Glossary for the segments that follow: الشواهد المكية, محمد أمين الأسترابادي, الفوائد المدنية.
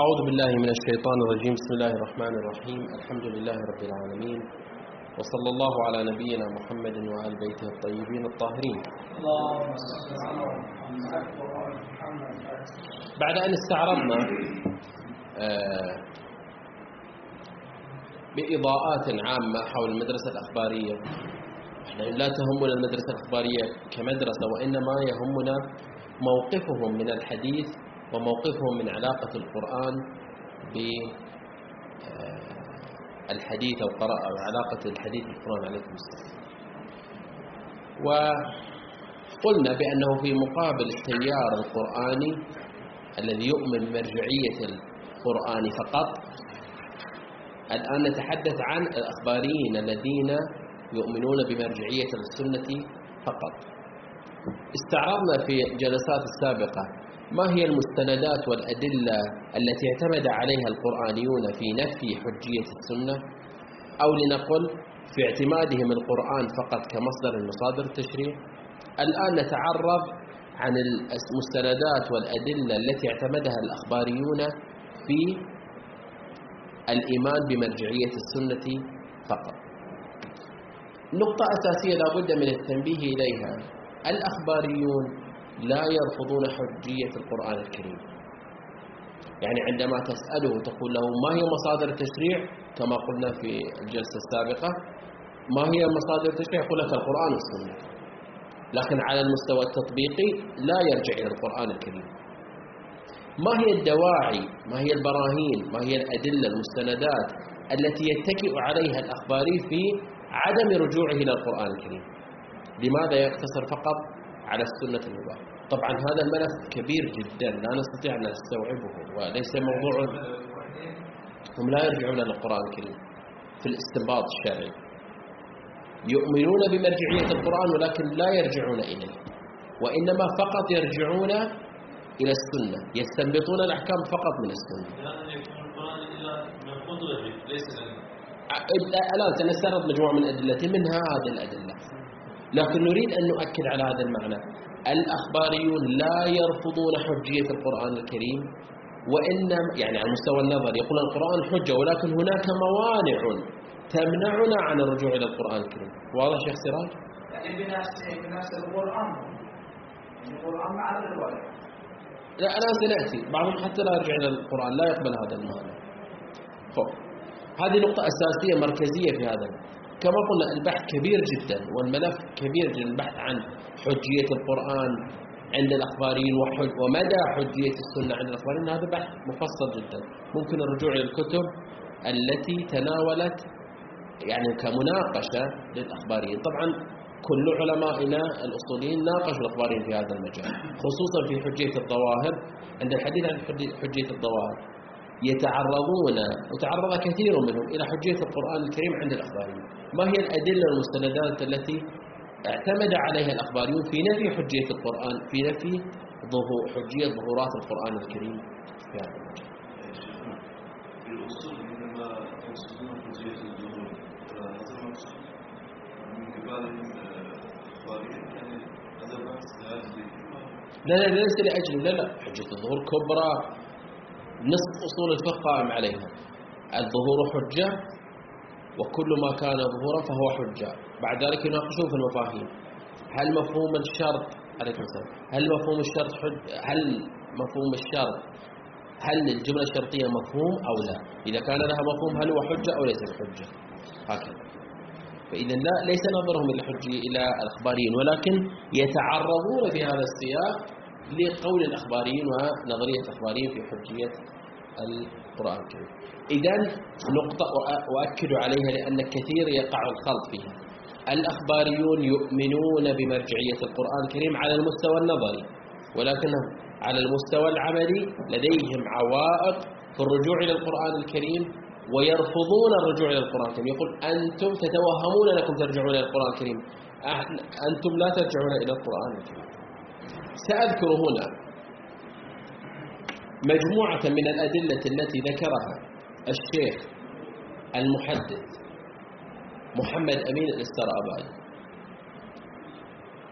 أعوذ بالله من الشيطان الرجيم. بسم الله الرحمن الرحيم. الحمد لله رب العالمين، وصلى الله على نبينا محمد وعلى بيته الطيبين الطاهرين. بعد أن استعرضنا بإضاءات عامة حول المدرسة الأخبارية، لا تهمنا المدرسة الأخبارية كمدرسة، وإنما يهمنا موقفهم من الحديث وموقفهم من علاقة القرآن بالحديث أو قراءة علاقة الحديث بالقرآن عليكم السلام. وقلنا بأنه في مقابل التيار القرآني الذي يؤمن بمرجعية القرآن فقط، الآن نتحدث عن الأخباريين الذين يؤمنون بمرجعية السنة فقط. استعرضنا في الجلسات السابقة ما هي المستندات والأدلة التي اعتمد عليها القرآنيون في نفي حجية السنة، أو لنقل في اعتمادهم القرآن فقط كمصدر من مصادر التشريع. الآن نتعرف عن المستندات والأدلة التي اعتمدها الأخباريون في الإيمان بمرجعية السنة فقط. نقطة أساسية لا بد من التنبيه إليها: الأخباريون لا يرفضون حجية القرآن الكريم. يعني عندما تسأله تقول له ما هي مصادر التشريع، كما قلنا في الجلسة السابقة، ما هي مصادر التشريع، يقول لك القرآن والسنة، لكن على المستوى التطبيقي لا يرجع إلى القرآن الكريم. ما هي الدواعي، ما هي البراهين، ما هي الأدلة المستندات التي يتكئ عليها الأخباري في عدم رجوعه إلى القرآن الكريم؟ لماذا يقتصر فقط على السنة المباركة؟ طبعا هذا الملف كبير جدا لا نستطيع أن نستوعبه، وليس موضوع. هم لا يرجعون للقرآن الكريم في الاستنباط الشرعي، يؤمنون بمرجعية القرآن ولكن لا يرجعون إليه، وإنما فقط يرجعون إلى السنة، يستنبطون الأحكام فقط من السنة. الآن سنستعرض مجموعة من الأدلة، منها هذه الأدلة، لكن نريد أن نؤكد على هذا المعنى: الأخباريون لا يرفضون حجية القرآن الكريم، وإنما يعني على مستوى النظر يقول القرآن حجة، ولكن هناك موانع تمنعنا عن الرجوع إلى القرآن الكريم. واضح شيخ سراج؟ يعني بنفس القرآن، القرآن مع الوالد. لا، أنا سنأتي بعضهم حتى لا يرجع إلى القرآن، لا يقبل هذا المعنى. هذه نقطة أساسية مركزية في هذا. كما قلنا البحث كبير جدا والملف كبير جدا، البحث عن حجية القرآن عند الأخباريين ومدى حجية السنة عند الأخباريين، هذا بحث مفصل جدا. ممكن الرجوع إلى الكتب التي تناولت يعني كمناقشة للأخباريين. طبعا كل علمائنا الأصوليين ناقشوا الأخباريين في هذا المجال، خصوصا في حجية الظواهر. عند الحديث عن حجية الظواهر وتعرض كثير منهم إلى حجية القرآن الكريم عند الأخباريين. ما هي الأدلة والمستندات التي اعتمد عليها الأخباريون في نفي حجية القرآن، في نفي حجية ظهورات القرآن الكريم في هذا المجال؟ في الأصول عندما يقصدون حجية الظهور، هذا المقصود من قبل الأخباريين، يعني هذا بحث لا ليس لأجل لا حجية الظهور كبرى، نصف أصول الفقه قائم عليها: الظهور حجة، وكل ما كان ظهورا فهو حجة. بعد ذلك يناقشون في المفاهيم: هل مفهوم الشرط عليكم السلام، هل الجملة الشرطية مفهوم أو لا؟ إذا كان لها مفهوم هل هو حجة أو ليس بحجة؟ هكذا. فإذا لا، ليس نظرهم إلى الأخباريين، ولكن يتعرضون في هذا السياق لقول الأخباريين ونظرية الأخباريين في حجية القرآن الكريم. إذن نقطة أؤكد عليها لأن كثير يقع الخلط فيها: الأخباريون يؤمنون بمرجعية القرآن الكريم على المستوى النظري، ولكنهم على المستوى العملي لديهم عوائق في الرجوع إلى القرآن الكريم، ويرفضون الرجوع إلى القرآن الكريم. يقول أنتم تتوهمون أنكم ترجعون إلى القرآن الكريم، أنتم لا ترجعون إلى القرآن الكريم. سأذكر هنا مجموعة من الأدلة التي ذكرها الشيخ المحدث محمد أمين الأسترابادي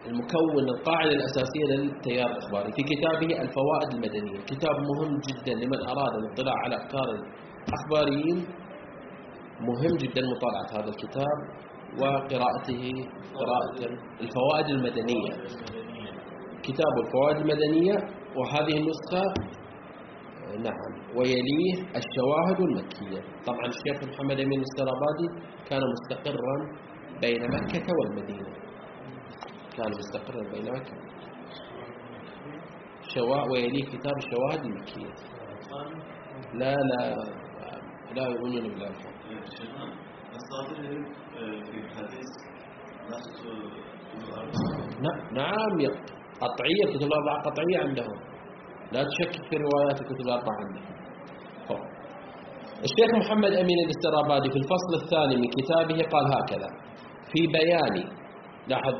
المكون القاعدة الأساسية للتيار الإخباري في كتابه الفوائد المدنية. كتاب مهم جدا لمن أراد الاطلاع على أفكار الأخباريين، مهم جدا مطالعة هذا الكتاب وقراءته، قراءة الفوائد المدنية، كتاب الفوائد المدنية. وهذه النسخة نعم، ويليه الشواهد المكية. طبعا الشيخ محمد أمين الأسترابادي كان مستقرا بين مكة والمدينة، كان مستقرا بين مكة. ويليه كتاب الشواهد المكية. لا لا لا يؤمنون بالله الحق. نعم قطعية، كتب الأربعة قطعية عندهم، لا تشكك في روايات الكتب الأربعة عندهم. الشيخ محمد أمين الأسترابادي في الفصل الثاني من كتابه قال هكذا في بيان، لاحظ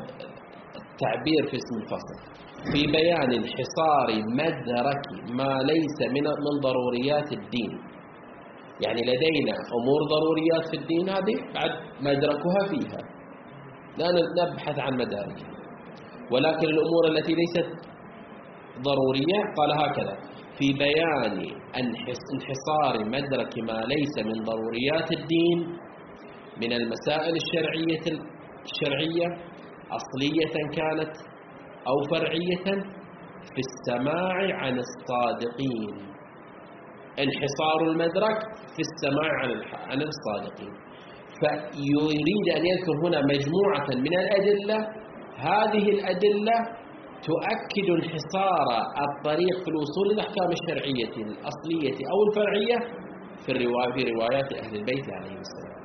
التعبير في اسم الفصل، في بيان انحصار مدرك ما ليس من ضروريات الدين. يعني لدينا أمور ضروريات في الدين، هذه بعد مدركها فيها، لا نبحث عن مداركها، ولكن الأمور التي ليست ضرورية قال هكذا في بيان انحصار مدرك ما ليس من ضروريات الدين من المسائل الشرعية أصلية كانت أو فرعية في السماع عن الصادقين. انحصار المدرك في السماع عن الصادقين، فيريد أن يذكر هنا مجموعة من الأدلة، هذه الأدلة تؤكد انحصار الطريق في الوصول للأحكام الشرعية الأصلية أو الفرعية في روايات أهل البيت عليهم السلام.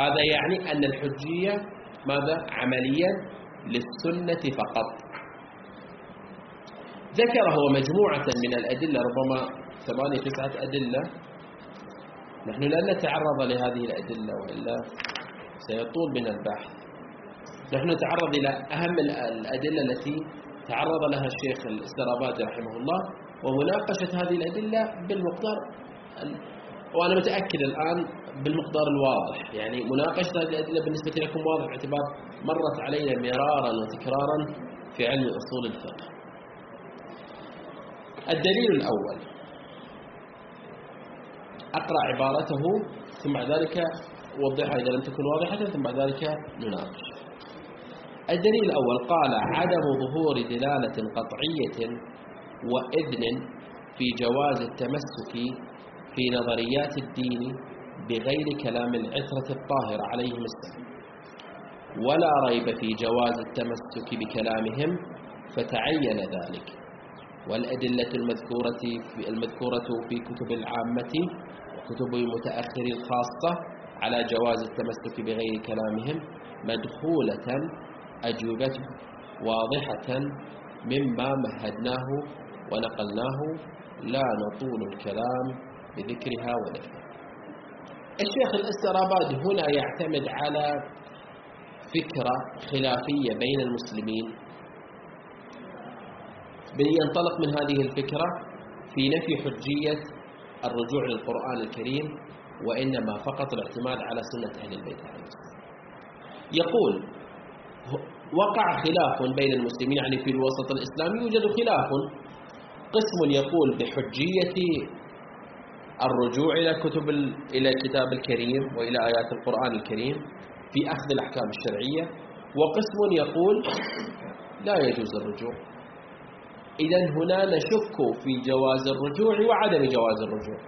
هذا يعني أن الحجية ماذا؟ عمليا للسنة فقط. ذكر هو مجموعة من الأدلة، ربما 8-9 أدلة، نحن لن نتعرض لهذه الأدلة وإلا سيطول بنا البحث. نحن نتعرض إلى أهم الأدلة التي تعرض لها الشيخ الأسترابادي رحمه الله، ومناقشة هذه الأدلة بالمقدار، وأنا متأكد الآن بالمقدار الواضح، يعني مناقشة هذه الأدلة بالنسبة لكم واضح باعتبار مرت علينا مرارا وتكرارا في علم أصول الفقه. الدليل الأول، أقرأ عبارته ثم بعد ذلك أوضحها إذا لم تكن واضحة، ثم بعد ذلك نناقش. الدليل الأول قال عدم ظهور دلالة قطعية وإذن في جواز التمسك في نظريات الدين بغير كلام العترة الطاهرة عليهم السلام، ولا ريب في جواز التمسك بكلامهم فتعين ذلك، والأدلة المذكورة في كتب العامة وكتب المتأخر الخاصة على جواز التمسك بغير كلامهم مدخولة أجوبته واضحة مما مهدناه ونقلناه، لا نطول الكلام بذكرها ونفيها. الشيخ الأسترابادي هنا يعتمد على فكرة خلافية بين المسلمين، ينطلق من هذه الفكرة في نفي حجية الرجوع للقرآن الكريم، وإنما فقط الاعتماد على سنة أهل البيت. يقول وقع خلاف بين المسلمين، يعني في الوسط الإسلامي يوجد خلاف، قسم يقول بحجية الرجوع إلى الكتاب الكريم وإلى آيات القرآن الكريم في أخذ الأحكام الشرعية، وقسم يقول لا يجوز الرجوع. إذن هنا نشك في جواز الرجوع وعدم جواز الرجوع،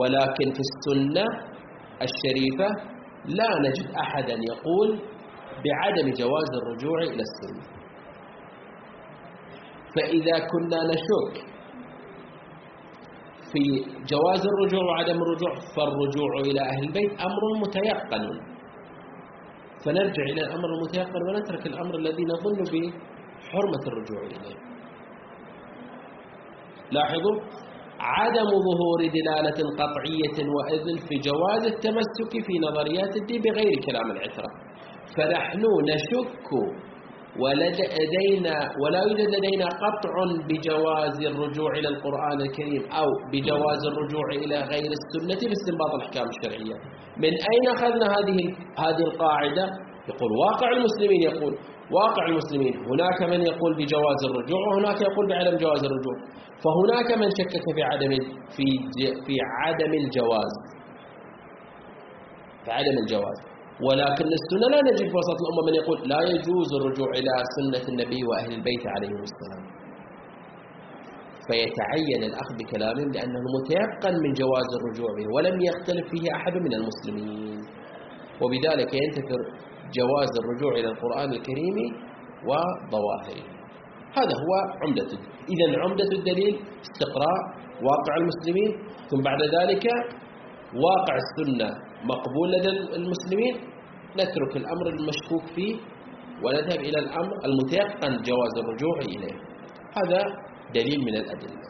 ولكن في السنة الشريفة لا نجد أحدا يقول بعدم جواز الرجوع إلى السنة. فإذا كنا نشك في جواز الرجوع وعدم الرجوع، فالرجوع إلى أهل البيت أمر متيقن، فنرجع إلى الأمر المتيقن ونترك الأمر الذي نظن بحرمة الرجوع إليه. لاحظوا عدم ظهور دلالة قطعية وإذن في جواز التمسك في نظريات الدين بغير كلام العترة، فنحن نشك ولا يوجد لدينا قطع بجواز الرجوع إلى القرآن الكريم أو بجواز الرجوع إلى غير السنة باستنباط الأحكام الشرعية. من أين أخذنا هذه القاعدة؟ يقول واقع المسلمين، يقول واقع المسلمين. هناك من يقول بجواز الرجوع وهناك يقول بعدم جواز الرجوع. فهناك من شكك في عدم الجواز، ولكن السنة لا نجد في وسط الأمة من يقول لا يجوز الرجوع إلى سنة النبي وأهل البيت عليهم السلام، فيتعين الأخذ بكلامهم لأنه متيقن من جواز الرجوع به ولم يختلف فيه أحد من المسلمين، وبذلك ينتفر جواز الرجوع إلى القرآن الكريم وظواهره. هذا هو عمدة الدليل. إذن عمدة الدليل استقراء واقع المسلمين، ثم بعد ذلك واقع السنة مقبول لدى المسلمين، نترك الأمر المشكوك فيه ونذهب إلى الأمر المتيقن جواز الرجوع إليه. هذا دليل من الأدلة.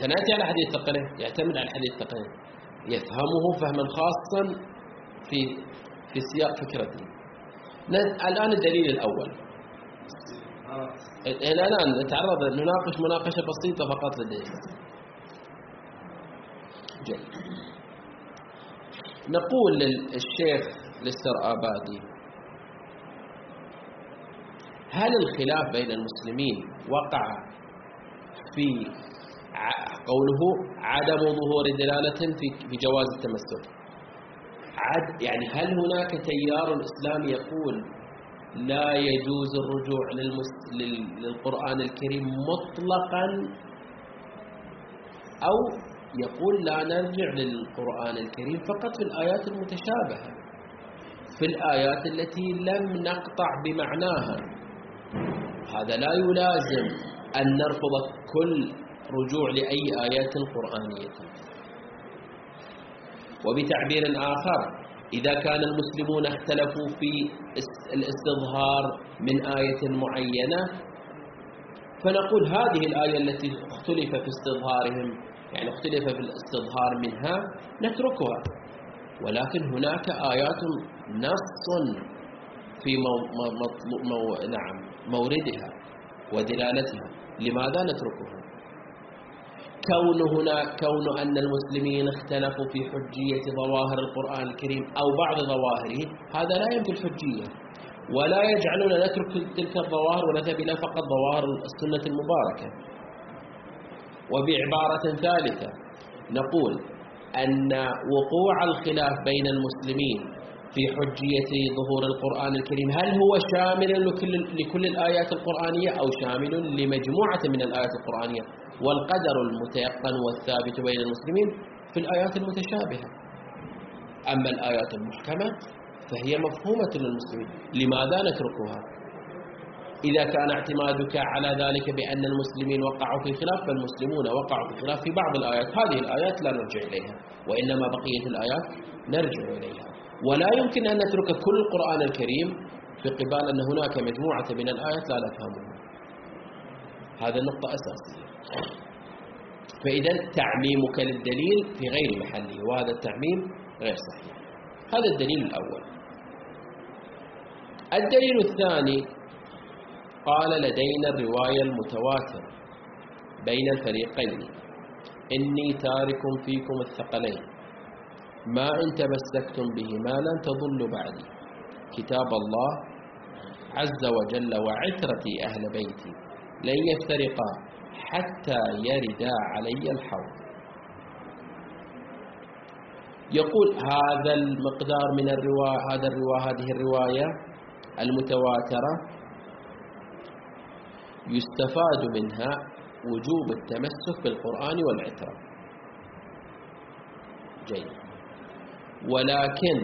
تناتي على حديث التقنية، يعتمد على حديث التقنية، يفهمه فهما خاصا في سياق فكرته. الآن الدليل الأول، الآن نتعرض نناقش مناقشة بسيطة فقط للدليل. نقول للشيخ الأسترابادي: هل الخلاف بين المسلمين وقع في قوله عدم ظهور دلالة في جواز التمسك؟ يعني هل هناك تيار الإسلام يقول لا يجوز الرجوع للقرآن الكريم مطلقا، أو يقول لا نرجع للقرآن الكريم فقط في الآيات المتشابهة، في الآيات التي لم نقطع بمعناها؟ هذا لا يلازم أن نرفض كل رجوع لأي آيات قرآنية. وبتعبير آخر، إذا كان المسلمون اختلفوا في الاستظهار من آية معينة، فنقول هذه الآية التي اختلف في استظهارهم، يعني اختلف في الاستظهار منها، نتركها. ولكن هناك آيات نص في موردها ودلالتها، لماذا نتركها؟ كون أن المسلمين اختلفوا في حجية ظواهر القرآن الكريم أو بعض ظواهره، هذا لا ينفي الحجية ولا يجعلنا نترك تلك الظواهر ونذهب إلى فقط ظواهر السنة المباركة. وبعبارة ثالثة نقول أن وقوع الخلاف بين المسلمين في حجية ظهور القرآن الكريم هل هو شامل لكل الآيات القرآنية أو شامل لمجموعة من الآيات القرآنية؟ والقدر المتيقن والثابت بين المسلمين في الآيات المتشابهة، أما الآيات المحكمة فهي مفهومة للمسلمين، لماذا نتركها؟ إذا كان اعتمادك على ذلك بأن المسلمين وقعوا في خلاف، فالمسلمون وقعوا في خلاف في بعض الآيات، هذه الآيات لا نرجع إليها، وإنما بقية الآيات نرجع إليها. ولا يمكن أن نترك كل القرآن الكريم في قبال أن هناك مجموعة من الآيات لا نفهمها. هذا النقطة أساسية. فإذا تعميمك للدليل في غير محله، وهذا التعميم غير صحيح. هذا الدليل الأول. الدليل الثاني، قال لدينا الرواية المتواترة بين الفريقين: إني تارك فيكم الثقلين، ما إن تمسكتم بهما لن تضلوا بعدي، كتاب الله عز وجل وعترتي أهل بيتي، لن يفترقا حتى يردا علي الحوض. يقول هذا المقدار من الرواية، هذه الرواية المتواترة يستفاد منها وجوب التمسك بالقرآن والعترة. جيد. ولكن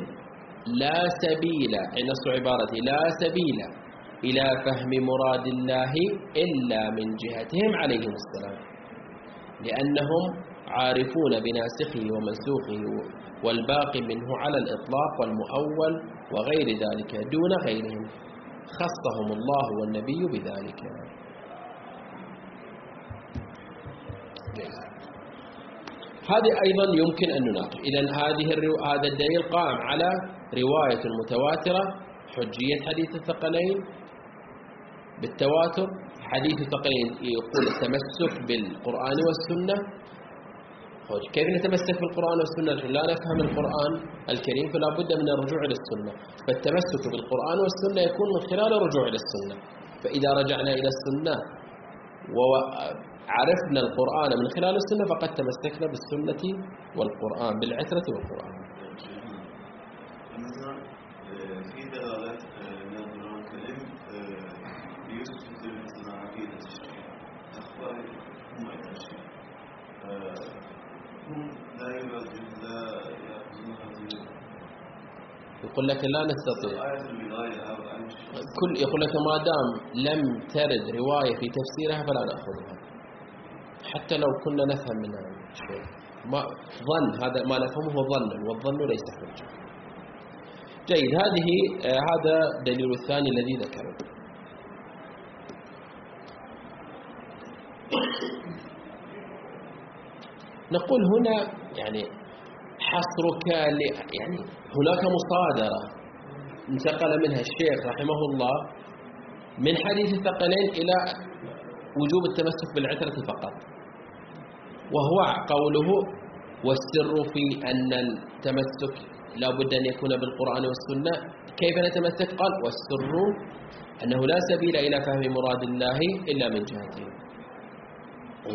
لا سبيل، نص عبارتي، لا سبيل إلى فهم مراد الله إلا من جهتهم عليهم السلام، لأنهم عارفون بناسخه ومنسوخه والباقي منه على الإطلاق والمؤول وغير ذلك دون غيرهم، خصهم الله والنبي بذلك. هذه أيضا يمكن أن نناقش. إذن هذا الدليل قائم على رواية المتواترة، حجية حديث الثقلين بالتواتر، حديث الثقلين يقول التمسك بالقرآن والسنة، الحوج. كيف نتمسك بالقرآن والسنة؟ نحن لا نفهم القرآن الكريم، فلا بد من الرجوع إلى السنة. فالتمسك بالقرآن والسنة يكون من خلال الرجوع إلى السنة. فإذا رجعنا إلى السنة وعرفنا القرآن من خلال السنة فقد تمسكنا بالسنة والقرآن، بالعترة والقرآن. مثلا في دلالات نظران كلم يوسف مثلا عقيدة الشيء أخوال هم أيضا شيء هم لا يواجه لا يأخذون هذه، يقول لك لا نستطيع. كل يقول لك ما دام لم ترد رواية في تفسيرها فلا نأخذها حتى لو كنا نفهم منها شيء. ما ظن، هذا ما نفهمه ظن، والظن ليس حجة. جيد، هذا الدليل الثاني الذي ذكره. نقول هنا يعني حصرك يعني هناك مصادرة انتقل منها الشيخ رحمه الله من حديث الثقلين إلى وجوب التمسك بالعترة فقط، وهو قوله والسر في أن التمسك لا بد أن يكون بالقرآن والسنة. كيف نتمسك؟ قال والسر أنه لا سبيل إلى فهم مراد الله إلا من جهته.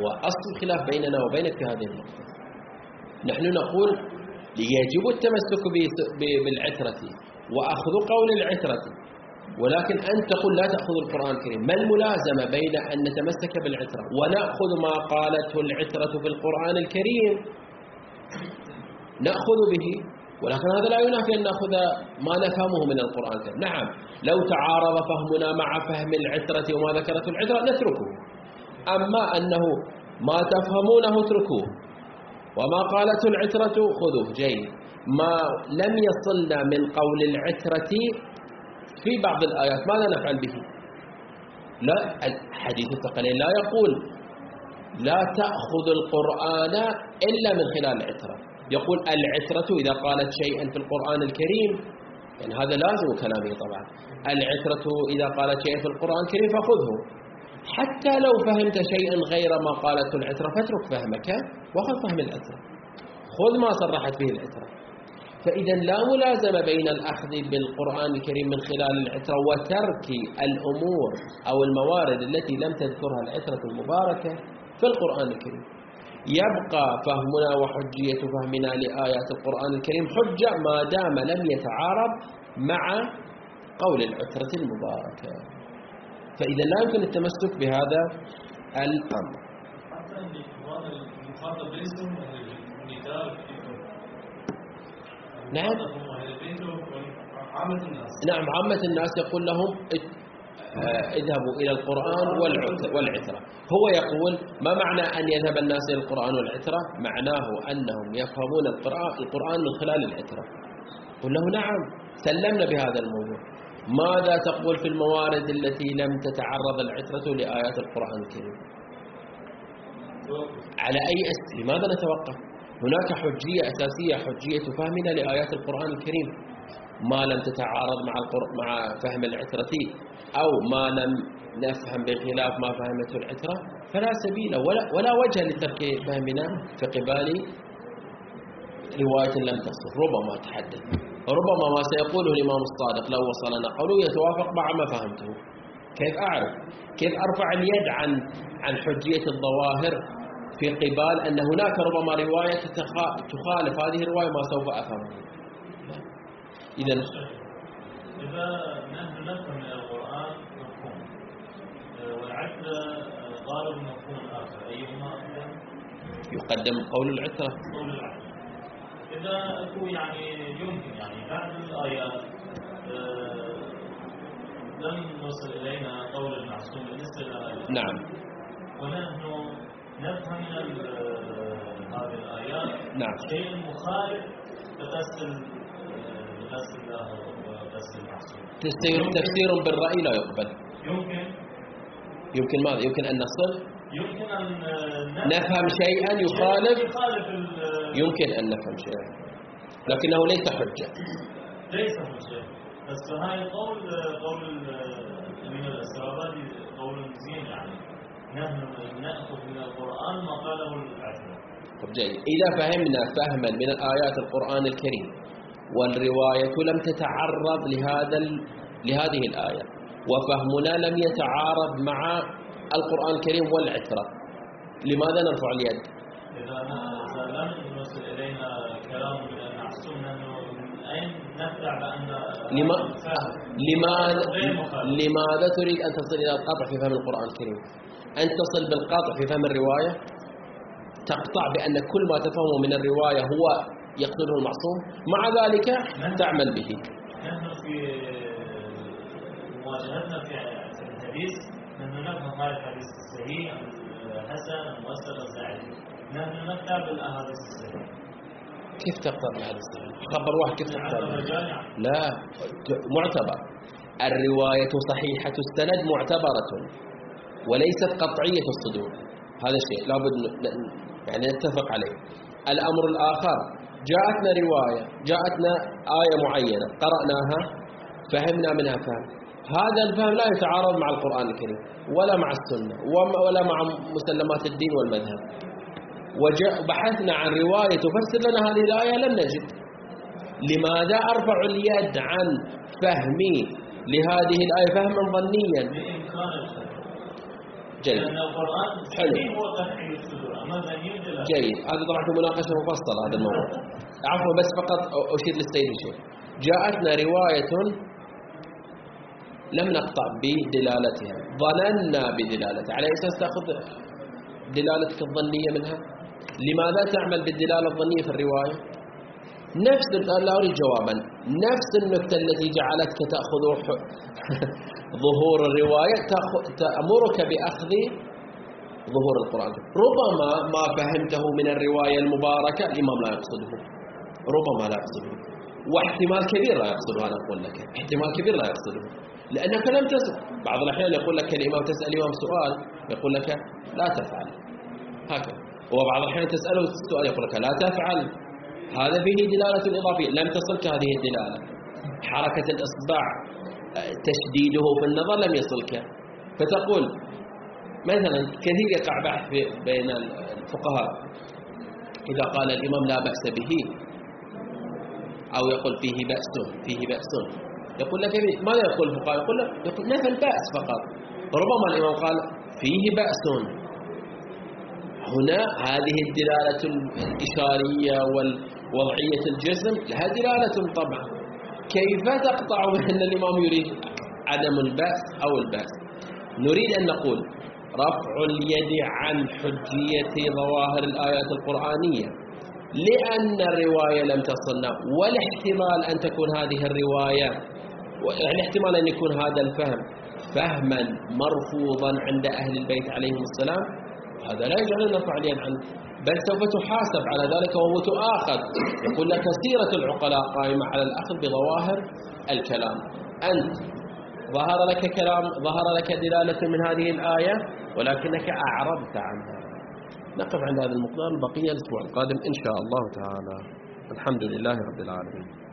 وأصل خلاف بيننا وبينك في هذه النقطة. نحن نقول يجب التمسك بالعترة وأخذ قول العترة، ولكن أنت تقول لا تأخذ القرآن الكريم. ما الملازمة بين أن نتمسك بالعترة ونأخذ ما قالته العترة في القرآن الكريم؟ نأخذ به، ولكن هذا لا ينافي أن نأخذ ما نفهمه من القرآن. نعم، لو تعارض فهمنا مع فهم العترة وما ذكرته العترة نتركه، أما أنه ما تفهمونه اتركوه وما قالته العترة خذوه. جيد، ما لم يصلنا من قول العترة في بعض الآيات ماذا نفعل به؟ لا، الحديث الثقلين لا يقول لا تأخذ القرآن إلا من خلال العترة، يقول العترة إذا قالت شيئا في القرآن الكريم، يعني هذا لازم كلامه طبعا، العترة إذا قالت شيئا في القرآن الكريم فخذه حتى لو فهمت شيئا غير ما قالته العترة، فاترك فهمك وخذ فهم العترة، خذ ما صرحت به العترة. فإذا لا ملازمة بين الأخذ بالقرآن الكريم من خلال العترة وترك الأمور أو الموارد التي لم تذكرها العترة المباركة في القرآن الكريم. يبقى فهمنا وحجية فهمنا لآيات القرآن الكريم حجة ما دام لم يتعارض مع قول العترة المباركة. فإذا لا يمكن التمسك بهذا الأمر. حتى أن المخاطب ليسوا النداء فيكم. نعم. نعم، عامة الناس يقول لهم اذهبوا إلى القرآن والعترة. هو يقول ما معنى أن يذهب الناس إلى القرآن والعترة؟ معناه أنهم يفهمون القرآن من خلال العترة. قل له نعم، سلمنا بهذا الموضوع. ماذا تقول في الموارد التي لم تتعرض العترة لآيات القرآن الكريم؟ على أي أساس؟ لماذا نتوقف؟ هناك حجية أساسية، حجية فهمنا لآيات القرآن الكريم. ما لم تتعارض مع فهم العترة أو ما لم نفهم بخلاف ما فهمته العترة فلا سبيل ولا وجه لترك فهمنا في قبال رواية لم تصل. ربما تحدث، ربما ما سيقوله الإمام الصادق لو وصلنا قوله يتوافق مع ما فهمته. كيف أعرف؟ كيف أرفع اليد عن حجية الظواهر في قبال أن هناك ربما رواية تخالف هذه الرواية ما سوف أفهمه؟ إذا نحن نفهم القرآن مفهوم والعترة ضارب مفهوم آخر، أيهما أقدم؟ يقدم قول العترة. إذا أكو يعني يمكن يعني بعض الآيات لم نوصل إلينا قول المعصوم بالنسبة لنا. نعم. ونحن نفهم هذه الآيات. نعم. شيء مخالف تفسير تفسير بالرأي لا يقبل. يمكن ماذا؟ يمكن أن نصل، يمكن أن نفهم شيئا يخالف، يمكن أن نفهم شيئا لكنه ليس حجة، ليس حجة. بس هاي قول الأمين الأسترابادي قول زين يعني نأخذ من القرآن ما قاله العلماء. إذا فهمنا فهما من الآيات القرآن الكريم والرواية لم تتعرض لهذه الآية، وفهمنا لم يتعارض مع القرآن الكريم والعترة، لماذا نرفع اليد؟ إذا لم يصل إلينا كلام من السنة لماذا تريد أن تصل إلى القطع في فهم القرآن الكريم؟ أن تصل بالقطع في فهم الرواية، تقطع بأن كل ما تفهمه من الرواية هو يقتله المعصوم، مع ذلك تعمل به. نحن في مواجهتنا في الحديث نحن نفهم هذا الحديث الصحيح الحسن المؤثر الزاعل، نحن نقطع بالأحاديث الصحيحة. كيف تقطع بالأحاديث؟ خبر واحد كيف تقطع؟ لا، معتبر الرواية صحيحة السند معتبرة، وليست قطعية الصدور. هذا الشيء لابد يعني نتفق عليه. الأمر الآخر، جاءتنا رواية، جاءتنا آية معينة، قرأناها فهمنا منها فهم، هذا الفهم لا يتعارض مع القرآن الكريم ولا مع السنة ولا مع مسلمات الدين والمذهب. وبحثنا عن رواية تفسر لنا هذه الآية لم نجد، لماذا أرفع اليد عن فهمي لهذه الآية فهما ظنيا؟ جيد، جيد، هذا طبعا مناقشة مفصلة هذا الموضوع. عفوا، بس فقط أشير للسيد الشيخ، جاءتنا رواية لم نقطع بدلالتها، ظننا بدلالتها، على أساس تأخذ دلالتك الظنية منها. لماذا تعمل بالدلالة الظنية في الرواية؟ نفس لا أريد جوابا، نفس النكتة التي جعلتك تأخذ ظهور الرواية تأمرك بأخذ ظهور القرآن. ربما ما فهمته من الرواية المباركة الإمام لا يقصده، ربما لا يقصده، واحتمال كبير لا يقصده. أنا أقول لك احتمال كبير لا يقصده، لأنك لم تسأل. بعض الأحيان يقول لك الإمام، تسأل الإمام سؤال يقول لك لا تفعل هكذا، وبعض الأحيان تسأله السؤال يقول لك لا تفعل. هذا فيه دلالة إضافية لم تصلك هذه الدلالة، حركة الإصبع تشديده في النظر لم يصلك. فتقول مثلا كثير يقع بحث بين الفقهاء، إذا قال الإمام لا بأس به أو يقول فيه بأس، فيه بأس، يقول لك ماذا يقول الفقهاء؟ يقول نفى البأس فقط. ربما الإمام قال فيه بأس، هنا هذه الدلالة الإشارية والوضعية الجسم لها دلالة طبعا. كيف تقطع بأن الإمام يريد عدم البأس أو البأس؟ نريد أن نقول رفع اليد عن حجية ظواهر الآيات القرآنية، لأن الرواية لم تصلنا، والاحتمال أن تكون هذه الرواية، والاحتمال أن يكون هذا الفهم فهما مرفوضا عند أهل البيت عليهم السلام، هذا لا يجعلنا نرفع اليد عنه، بل سوف تحاسب على ذلك ومتآخذ. يقول لك سيرة العقلاء قائمة على الأخذ بظواهر الكلام. أنت ظهر لك كلام، ظهر لك دلالة من هذه الآية ولكنك أعرضت عنها. نقف عند هذا المقدار، البقية الأسبوع القادم إن شاء الله تعالى. الحمد لله رب العالمين.